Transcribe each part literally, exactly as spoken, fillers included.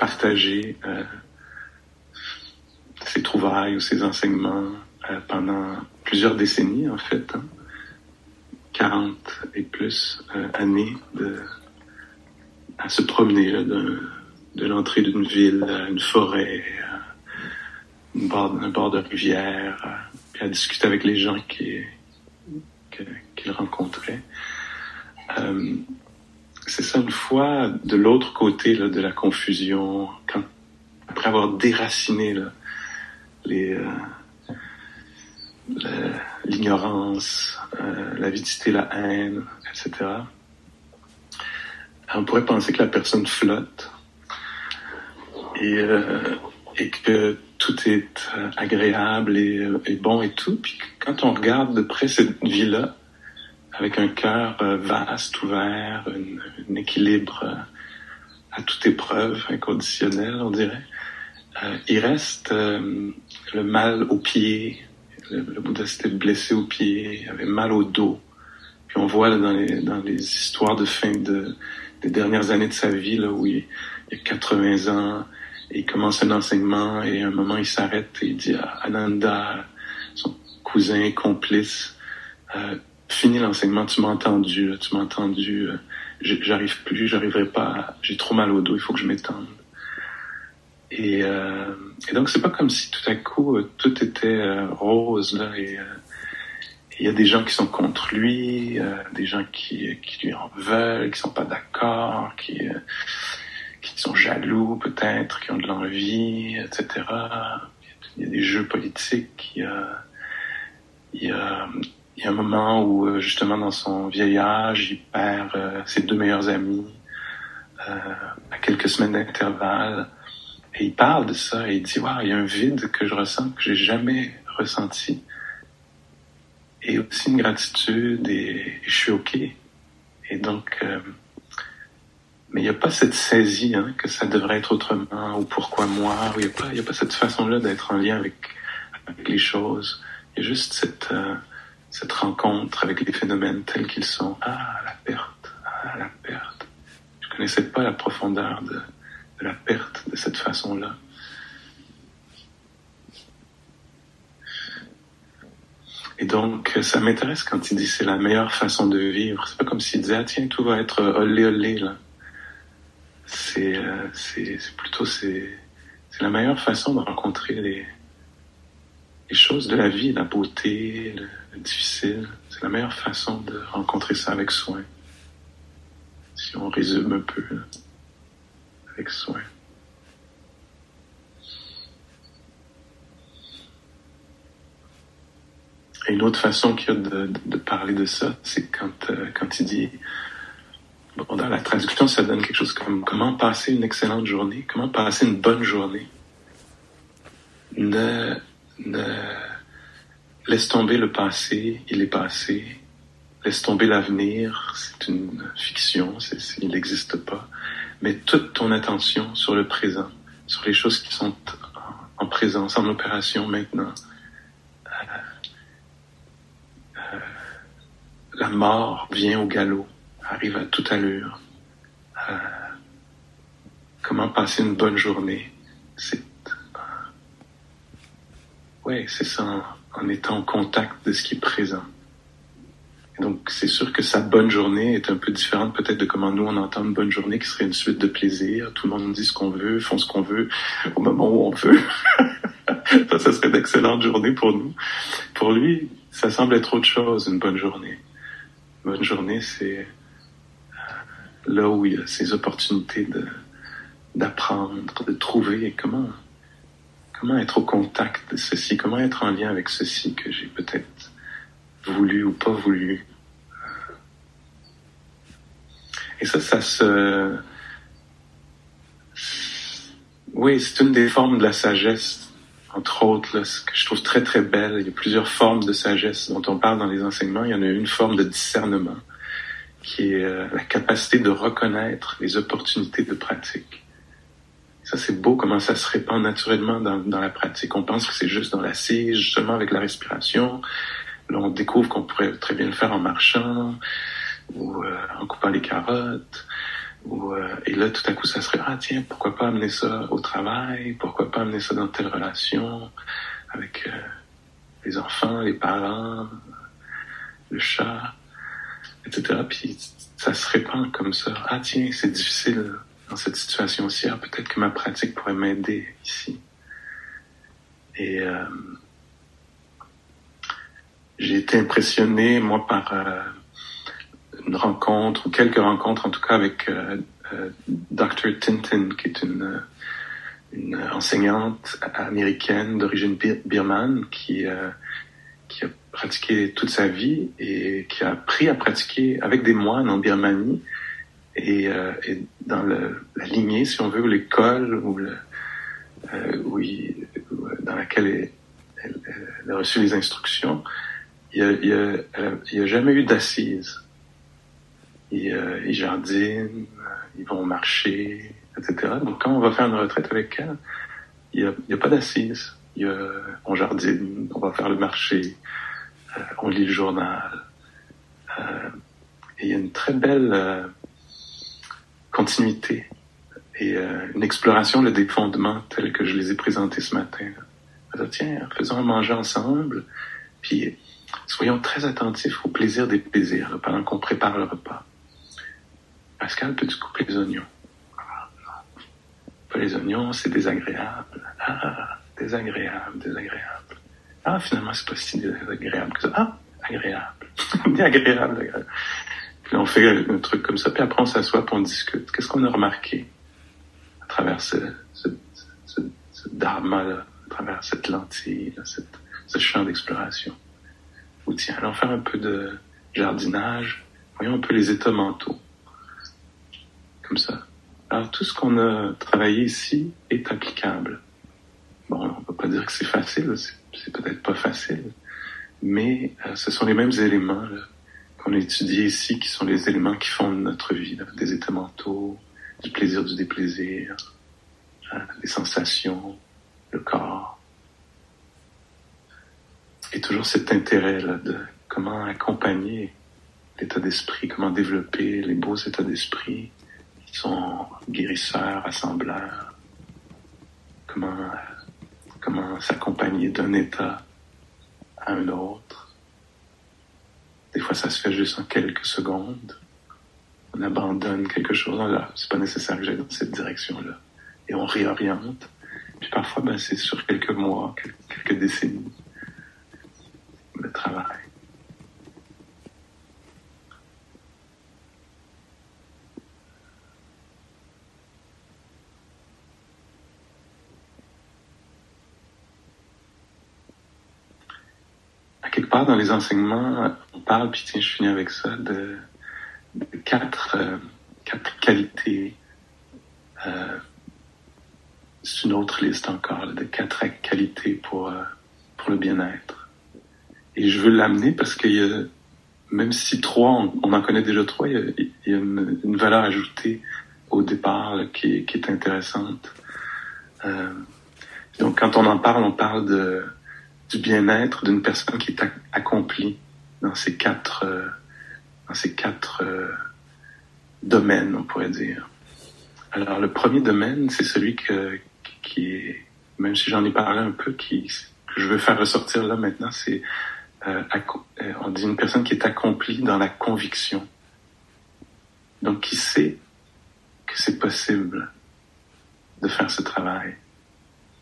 partager euh, ses trouvailles ou ses enseignements euh, pendant plusieurs décennies, en fait, hein, quarante et plus euh, années de, à se promener là, de, de l'entrée d'une ville à une forêt, à une bord, un bord de rivière, à, puis à discuter avec les gens qui, qui, qu'il rencontrait. Euh, C'est ça, une fois de l'autre côté là, de la confusion, quand, après avoir déraciné là, les, euh, le, l'ignorance, euh, l'avidité, la haine, et cetera, on pourrait penser que la personne flotte et, euh, et que tout est agréable et, et bon et tout. Puis quand on regarde de près cette vie-là, avec un cœur vaste, ouvert, un équilibre à toute épreuve, inconditionnel, on dirait. Euh, il reste euh, le mal aux pieds. Le, le Bouddha s'était blessé aux pieds, il avait mal au dos. Puis on voit là, dans, les, dans les histoires de fin de, des dernières années de sa vie, là, où il, il a quatre-vingts ans, et il commence un enseignement, et à un moment, il s'arrête et il dit à Ananda, son cousin, complice, euh, fini l'enseignement, tu m'as entendu, tu m'as entendu, j'arrive plus, j'arriverai pas, j'ai trop mal au dos, il faut que je m'étende. Et, euh, et donc, c'est pas comme si tout à coup, tout était rose, là, et il y a des gens qui sont contre lui, euh, des gens qui, qui lui en veulent, qui sont pas d'accord, qui, euh, qui sont jaloux, peut-être, qui ont de l'envie, et cetera. Il y a des jeux politiques, il y a, il y a, Il y a un moment où, justement, dans son vieil âge, il perd euh, ses deux meilleurs amis euh, à quelques semaines d'intervalle. Et il parle de ça et il dit « Waouh, il y a un vide que je ressens, que j'ai jamais ressenti. » Et aussi une gratitude et, et je suis OK. Et donc, euh, mais il n'y a pas cette saisie hein, que ça devrait être autrement ou pourquoi moi. Il n'y a, a pas cette façon-là d'être en lien avec, avec les choses. Il y a juste cette... Euh, cette rencontre avec les phénomènes tels qu'ils sont. Ah, la perte, ah, la perte. Je ne connaissais pas la profondeur de, de la perte de cette façon-là. Et donc, ça m'intéresse quand il dit c'est la meilleure façon de vivre. C'est pas comme s'il disait, ah tiens, tout va être olé olé, là. C'est, euh, c'est, c'est plutôt, c'est, c'est la meilleure façon de rencontrer les, les choses de la vie, la beauté, le, difficile, c'est la meilleure façon de rencontrer ça avec soin. Si on résume un peu, là. Avec soin. Et une autre façon qu'il y a de, de, de parler de ça, c'est quand, euh, quand il dit, bon, dans la traduction, ça donne quelque chose comme comment passer une excellente journée, comment passer une bonne journée. Ne, ne, Laisse tomber le passé, il est passé. Laisse tomber l'avenir, c'est une fiction, c'est, c'est, il n'existe pas. Mets toute ton attention sur le présent, sur les choses qui sont en, en présence, en opération maintenant. Euh, euh, la mort vient au galop, arrive à toute allure. Euh, comment passer une bonne journée? C'est, euh, ouais, c'est ça. En étant en contact de ce qui est présent. Et donc, c'est sûr que sa bonne journée est un peu différente peut-être de comment nous, on entend une bonne journée qui serait une suite de plaisir. Tout le monde dit ce qu'on veut, font ce qu'on veut, au moment où on veut. ça, ça serait d'excellentes journées pour nous. Pour lui, ça semble être autre chose, une bonne journée. Une bonne journée, c'est là où il y a ces opportunités de, d'apprendre, de trouver comment... Comment être au contact de ceci? Comment être en lien avec ceci que j'ai peut-être voulu ou pas voulu? Et ça, ça se... Oui, c'est une des formes de la sagesse, entre autres, là, ce que je trouve très très belle. Il y a plusieurs formes de sagesse dont on parle dans les enseignements. Il y en a une forme de discernement, qui est la capacité de reconnaître les opportunités de pratique. Ça, c'est beau comment ça se répand naturellement dans, dans la pratique. On pense que c'est juste dans l'assise, justement avec la respiration. Là, on découvre qu'on pourrait très bien le faire en marchant ou euh, en coupant les carottes. où euh, et là tout à coup ça serait ah tiens pourquoi pas amener ça au travail, pourquoi pas amener ça dans telle relation avec euh, les enfants, les parents, le chat, et cetera. Puis ça se répand comme ça. Ah tiens, c'est difficile dans cette situation-ci. Ah, peut-être que ma pratique pourrait m'aider ici. Et euh, j'ai été impressionné, moi, par euh, une rencontre, ou quelques rencontres en tout cas, avec euh, euh, Dr Tintin, qui est une, une enseignante américaine d'origine bir- birmane qui, euh, qui a pratiqué toute sa vie et qui a appris à pratiquer avec des moines en Birmanie et, euh, et dans le, la lignée, si on veut, ou l'école ou le, euh, où il, où, dans laquelle elle, elle, elle a reçu les instructions, il y a, il y a, il y a jamais eu d'assises. Ils, euh, ils jardinent, ils vont marcher, et cetera. Donc quand on va faire une retraite avec elle, il n'y a, il y a pas d'assises. Il y a, on jardine, on va faire le marché, euh, on lit le journal. Euh, et il y a une très belle euh, continuité et euh, une exploration des fondements tels que je les ai présentés ce matin. Là. Tiens, faisons à manger ensemble, puis soyons très attentifs au plaisir des plaisirs là, pendant qu'on prépare le repas. Pascal, peux-tu couper les oignons? Pas les oignons, c'est désagréable. Ah, désagréable, désagréable. Ah, finalement, c'est pas si désagréable que ça. Ah, agréable. Agréable, agréable. Puis là, on fait un truc comme ça, puis après, on s'assoit, puis on discute. Qu'est-ce qu'on a remarqué à travers ce, ce, ce, ce dharma-là, à travers cette lentille, là, cette, ce champ d'exploration? Ou tiens, allons faire un peu de jardinage. Voyons un peu les états mentaux. Comme ça. Alors, tout ce qu'on a travaillé ici est applicable. Bon, on ne peut pas dire que c'est facile, c'est, c'est peut-être pas facile, mais euh, ce sont les mêmes éléments là, qu'on a étudiés ici, qui sont les éléments qui fondent notre vie, là, des états mentaux, du plaisir, du déplaisir, hein, les sensations, le corps. Et toujours cet intérêt là, de comment accompagner l'état d'esprit, comment développer les beaux états d'esprit, qui sont guérisseurs, assembleurs, comment, comment s'accompagner d'un état à un autre. Des fois, ça se fait juste en quelques secondes. On abandonne quelque chose, là, c'est pas nécessaire que j'aille dans cette direction-là. Et on réoriente. Puis parfois, ben, c'est sur quelques mois, quelques décennies de travail. Quelque part dans les enseignements, on parle, puis tiens, je finis avec ça, de, de quatre, euh, quatre qualités. Euh, c'est une autre liste encore, là, de quatre qualités pour, euh, pour le bien-être. Et je veux l'amener parce que y a, même si trois, on, on en connaît déjà trois, il y a, y a une, une valeur ajoutée au départ là, qui, qui est intéressante. Euh, donc quand on en parle, on parle de... du bien-être d'une personne qui est accomplie dans ces quatre, euh, dans ces quatre euh, domaines, on pourrait dire. Alors, le premier domaine, c'est celui que, qui est, même si j'en ai parlé un peu, qui, que je veux faire ressortir là maintenant, c'est, euh, ac- on dit une personne qui est accomplie dans la conviction. Donc, qui sait que c'est possible de faire ce travail.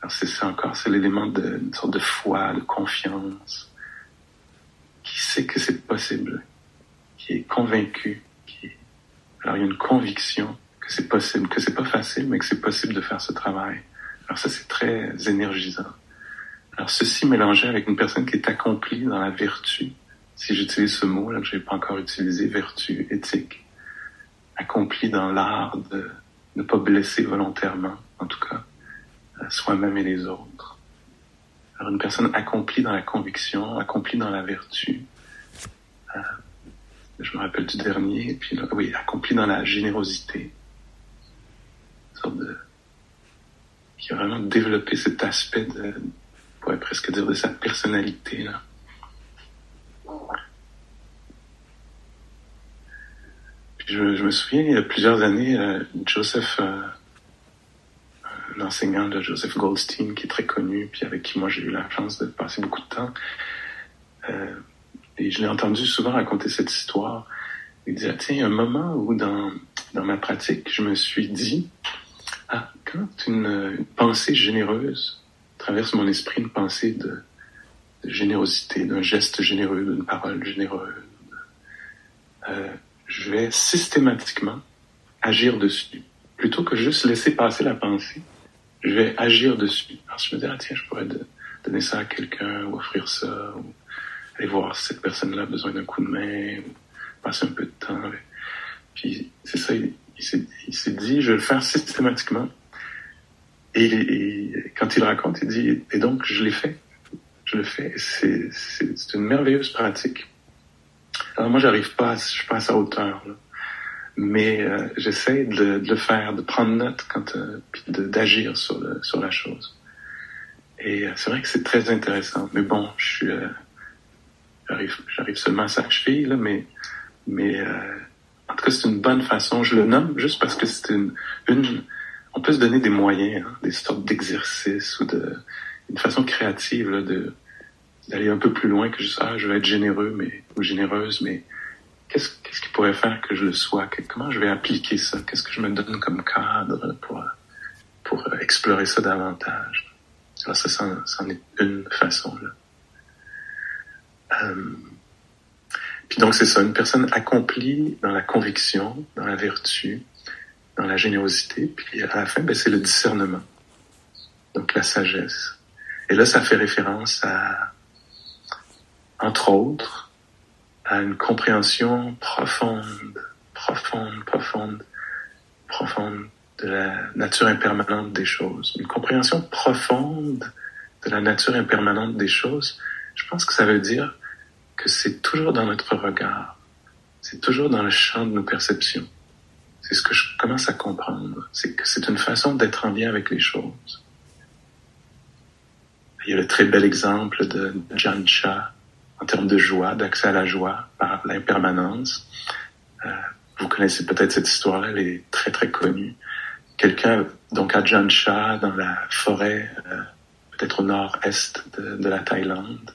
Alors c'est ça encore, c'est l'élément d'une sorte de foi, de confiance, qui sait que c'est possible, qui est convaincu. Qui... Alors il y a une conviction que c'est possible, que c'est pas facile, mais que c'est possible de faire ce travail. Alors ça, c'est très énergisant. Alors ceci mélangé avec une personne qui est accomplie dans la vertu, si j'utilise ce mot là que je n'ai pas encore utilisé, vertu, éthique, accomplie dans l'art de ne pas blesser volontairement, en tout cas, soi-même et les autres. Alors une personne accomplie dans la conviction, accomplie dans la vertu. Euh, je me rappelle du dernier, puis là, oui, accomplie dans la générosité. Une sorte de... qui a vraiment développé cet aspect de, on pourrait presque dire, de sa personnalité, là. je, je me souviens, il y a plusieurs années, Joseph, euh, l'enseignant de Joseph Goldstein, qui est très connu, puis avec qui moi j'ai eu la chance de passer beaucoup de temps, euh, et je l'ai entendu souvent raconter cette histoire. Il disait, tiens, il y a un moment où dans, dans ma pratique, je me suis dit, ah, quand une, une pensée généreuse traverse mon esprit, une pensée de, de générosité, d'un geste généreux, d'une parole généreuse, euh, je vais systématiquement agir dessus. Plutôt que juste laisser passer la pensée, je vais agir dessus. Alors je me dis, ah tiens, je pourrais de, donner ça à quelqu'un, ou offrir ça, ou aller voir si cette personne-là a besoin d'un coup de main, ou passer un peu de temps. Mais... Puis c'est ça, il, il, s'est, il s'est dit, je vais le faire systématiquement. Et, et quand il raconte, il dit, et donc je l'ai fait, je le fais. C'est, c'est, c'est une merveilleuse pratique. Alors moi, j'arrive pas, à, je suis pas à sa hauteur, là. Mais euh, j'essaie de, de le faire, de prendre note, quand, euh, puis de, d'agir sur, le, sur la chose. Et euh, c'est vrai que c'est très intéressant. Mais bon, je suis, euh, j'arrive, j'arrive seulement à sa cheville, là, mais, mais euh, en tout cas, c'est une bonne façon. Je le nomme juste parce que c'est une... une on peut se donner des moyens, hein, des sortes d'exercices ou de, une façon créative là, de, d'aller un peu plus loin que juste « Ah, je vais être généreux mais, ou généreuse, mais... » Qu'est-ce, qu'est-ce qui pourrait faire que je le sois? Que, comment je vais appliquer ça? Qu'est-ce que je me donne comme cadre pour, pour explorer ça davantage? Alors ça, c'en, c'en est une façon, là. Euh, puis donc, c'est ça. Une personne accomplie dans la conviction, dans la vertu, dans la générosité. Puis à la fin, ben, c'est le discernement. Donc, la sagesse. Et là, ça fait référence à, entre autres, à une compréhension profonde, profonde, profonde, profonde de la nature impermanente des choses. Une compréhension profonde de la nature impermanente des choses, je pense que ça veut dire que c'est toujours dans notre regard, c'est toujours dans le champ de nos perceptions. C'est ce que je commence à comprendre, c'est que c'est une façon d'être en lien avec les choses. Il y a le très bel exemple de Ajahn Chah, en termes de joie, d'accès à la joie par l'impermanence. Euh, vous connaissez peut-être cette histoire-là, elle est très très connue. Quelqu'un, donc Ajahn Chah, dans la forêt, euh, peut-être au nord-est de, de la Thaïlande.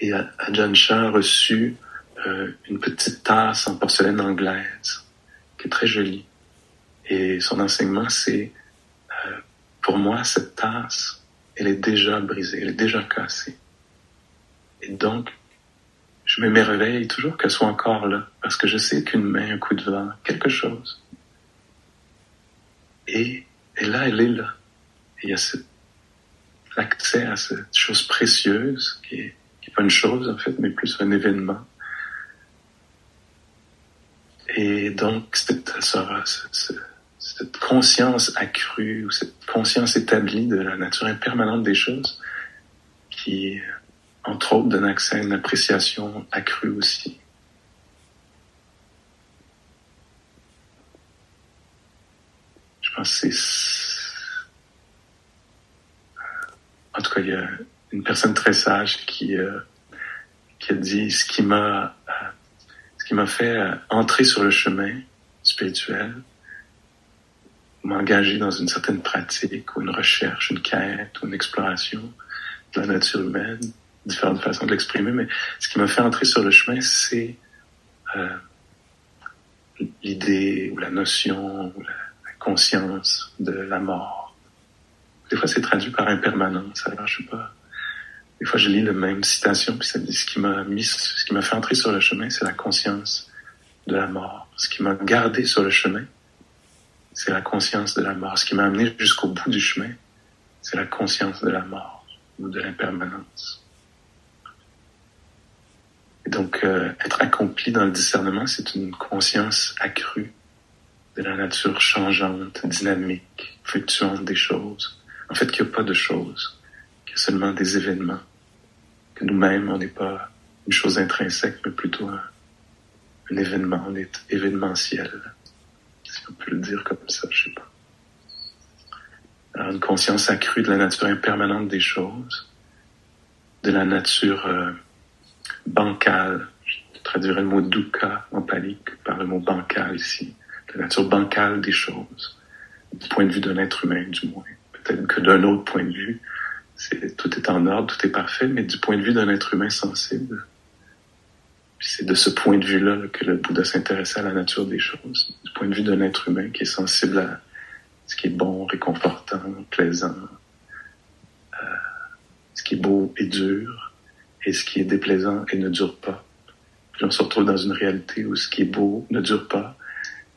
Et Ajahn Chah a reçu euh, une petite tasse en porcelaine anglaise, qui est très jolie. Et son enseignement, c'est, euh, pour moi, cette tasse, elle est déjà brisée, elle est déjà cassée. Et donc, je m'émerveille toujours qu'elle soit encore là, parce que je sais qu'une main, un coup de vent, quelque chose. Et, et là, elle est là. Et il y a ce, l'accès à cette chose précieuse, qui est, qui est pas une chose, en fait, mais plus un événement. Et donc, cette, cette, cette conscience accrue, ou cette conscience établie de la nature impermanente des choses, qui... entre autres, donne accès à une appréciation accrue aussi. Je pense que c'est... En tout cas, il y a une personne très sage qui, euh, qui a dit ce qui m'a, euh, ce qui m'a fait euh, entrer sur le chemin spirituel, m'engager dans une certaine pratique, ou une recherche, une quête, ou une exploration de la nature humaine, différentes façons de l'exprimer, mais ce qui m'a fait entrer sur le chemin, c'est euh, l'idée ou la notion ou la, la conscience de la mort. Des fois, c'est traduit par impermanence. Alors, je sais pas. Des fois, je lis la même citation, puis ça dit ce qui m'a mis, ce qui m'a fait entrer sur le chemin, c'est la conscience de la mort. Ce qui m'a gardé sur le chemin, c'est la conscience de la mort. Ce qui m'a amené jusqu'au bout du chemin, c'est la conscience de la mort ou de l'impermanence. Et donc, euh, être accompli dans le discernement, c'est une conscience accrue de la nature changeante, dynamique, fluctuante des choses. En fait, qu'il n'y a pas de choses, qu'il y a seulement des événements. Que nous-mêmes, on n'est pas une chose intrinsèque, mais plutôt un, un événement. On est événementiel, si on peut le dire comme ça, je sais pas. Alors, une conscience accrue de la nature impermanente des choses, de la nature... Euh, bancale, traduirait le mot dukkha en pali par le mot bancal ici, la nature bancale des choses, du point de vue d'un être humain du moins. Peut-être que d'un autre point de vue, c'est, tout est en ordre, tout est parfait, mais du point de vue d'un être humain sensible, puis c'est de ce point de vue-là là, que le Bouddha s'intéressait à la nature des choses, du point de vue d'un être humain qui est sensible à ce qui est bon, réconfortant, plaisant, euh, ce qui est beau et dur, et ce qui est déplaisant et ne dure pas. Puis on se retrouve dans une réalité où ce qui est beau ne dure pas,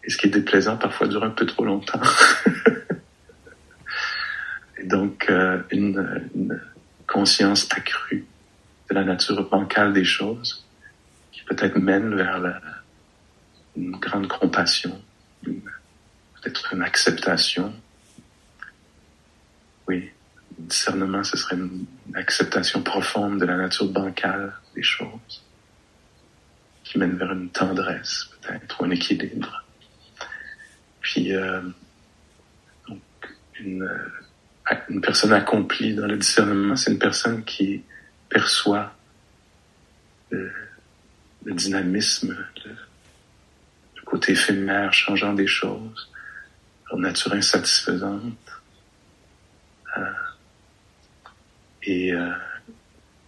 et ce qui est déplaisant parfois dure un peu trop longtemps. Et donc, euh, une, une conscience accrue de la nature bancale des choses, qui peut-être mène vers la, une grande compassion, une, peut-être une acceptation. Oui, le discernement, ce serait une, une acceptation profonde de la nature bancale des choses, qui mène vers une tendresse, peut-être, ou un équilibre. Puis, euh, donc, une, une personne accomplie dans le discernement, c'est une personne qui perçoit le, le dynamisme, le, le côté éphémère, changeant des choses, leur nature insatisfaisante, euh, et euh,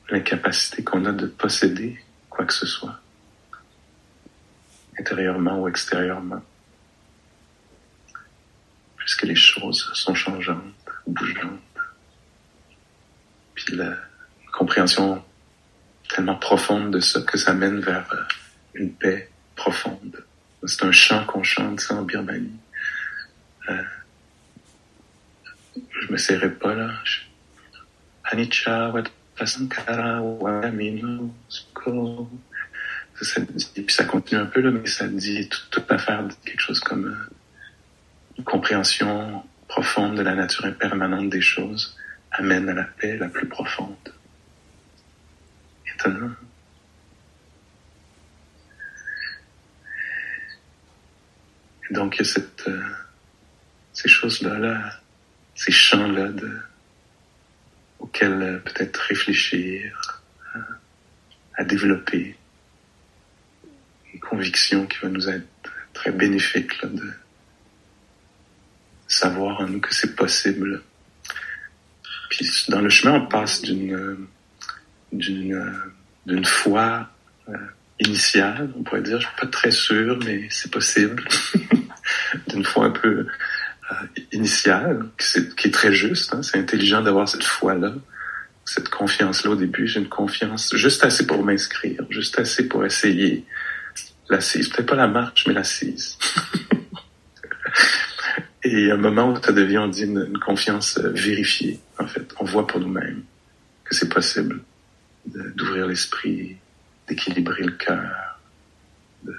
l'incapacité qu'on a de posséder quoi que ce soit, intérieurement ou extérieurement. Puisque les choses sont changeantes, bougeantes. Puis la compréhension tellement profonde de ça que ça mène vers une paix profonde. C'est un chant qu'on chante, ça, en Birmanie. Euh, je me serrai pas, là. Anicca Watasankara Wamino Suko. Puis ça continue un peu, là, mais ça dit toute, toute affaire, quelque chose comme... Euh, une compréhension profonde de la nature impermanente des choses amène à la paix la plus profonde. Étonnant. Et donc, il y a cette, euh, ces choses-là, là, ces champs-là de, auxquels euh, peut-être réfléchir, euh, à développer une conviction qui va nous être très bénéfique, là, de savoir en nous que c'est possible. Puis dans le chemin, on passe d'une d'une d'une foi initiale, on pourrait dire, je suis pas très sûr, mais c'est possible, d'une foi un peu euh, initiale, qui, c'est, qui est très juste, hein. C'est intelligent d'avoir cette foi-là, cette confiance-là au début. J'ai une confiance juste assez pour m'inscrire, juste assez pour essayer l'assise, peut-être pas la marche, mais l'assise. Et à un moment où ça devient, on dit, une, une confiance vérifiée, en fait. On voit pour nous-mêmes que c'est possible de, d'ouvrir l'esprit, d'équilibrer le cœur. De...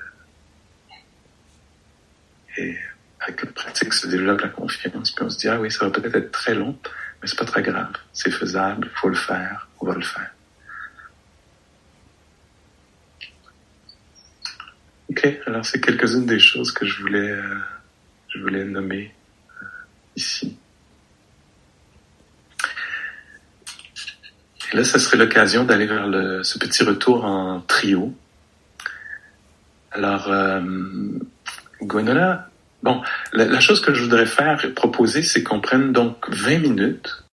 Et avec la pratique, se développe la confiance. Puis on se dit, ah oui, ça va peut-être être très long, mais c'est pas très grave. C'est faisable, faut le faire, on va le faire. OK, alors c'est quelques-unes des choses que je voulais... Euh... je voulais nommer euh, ici. Et là, ça serait l'occasion d'aller vers le, ce petit retour en trio. Alors, euh, Gwenola, bon, la, la chose que je voudrais faire, proposer, c'est qu'on prenne donc vingt minutes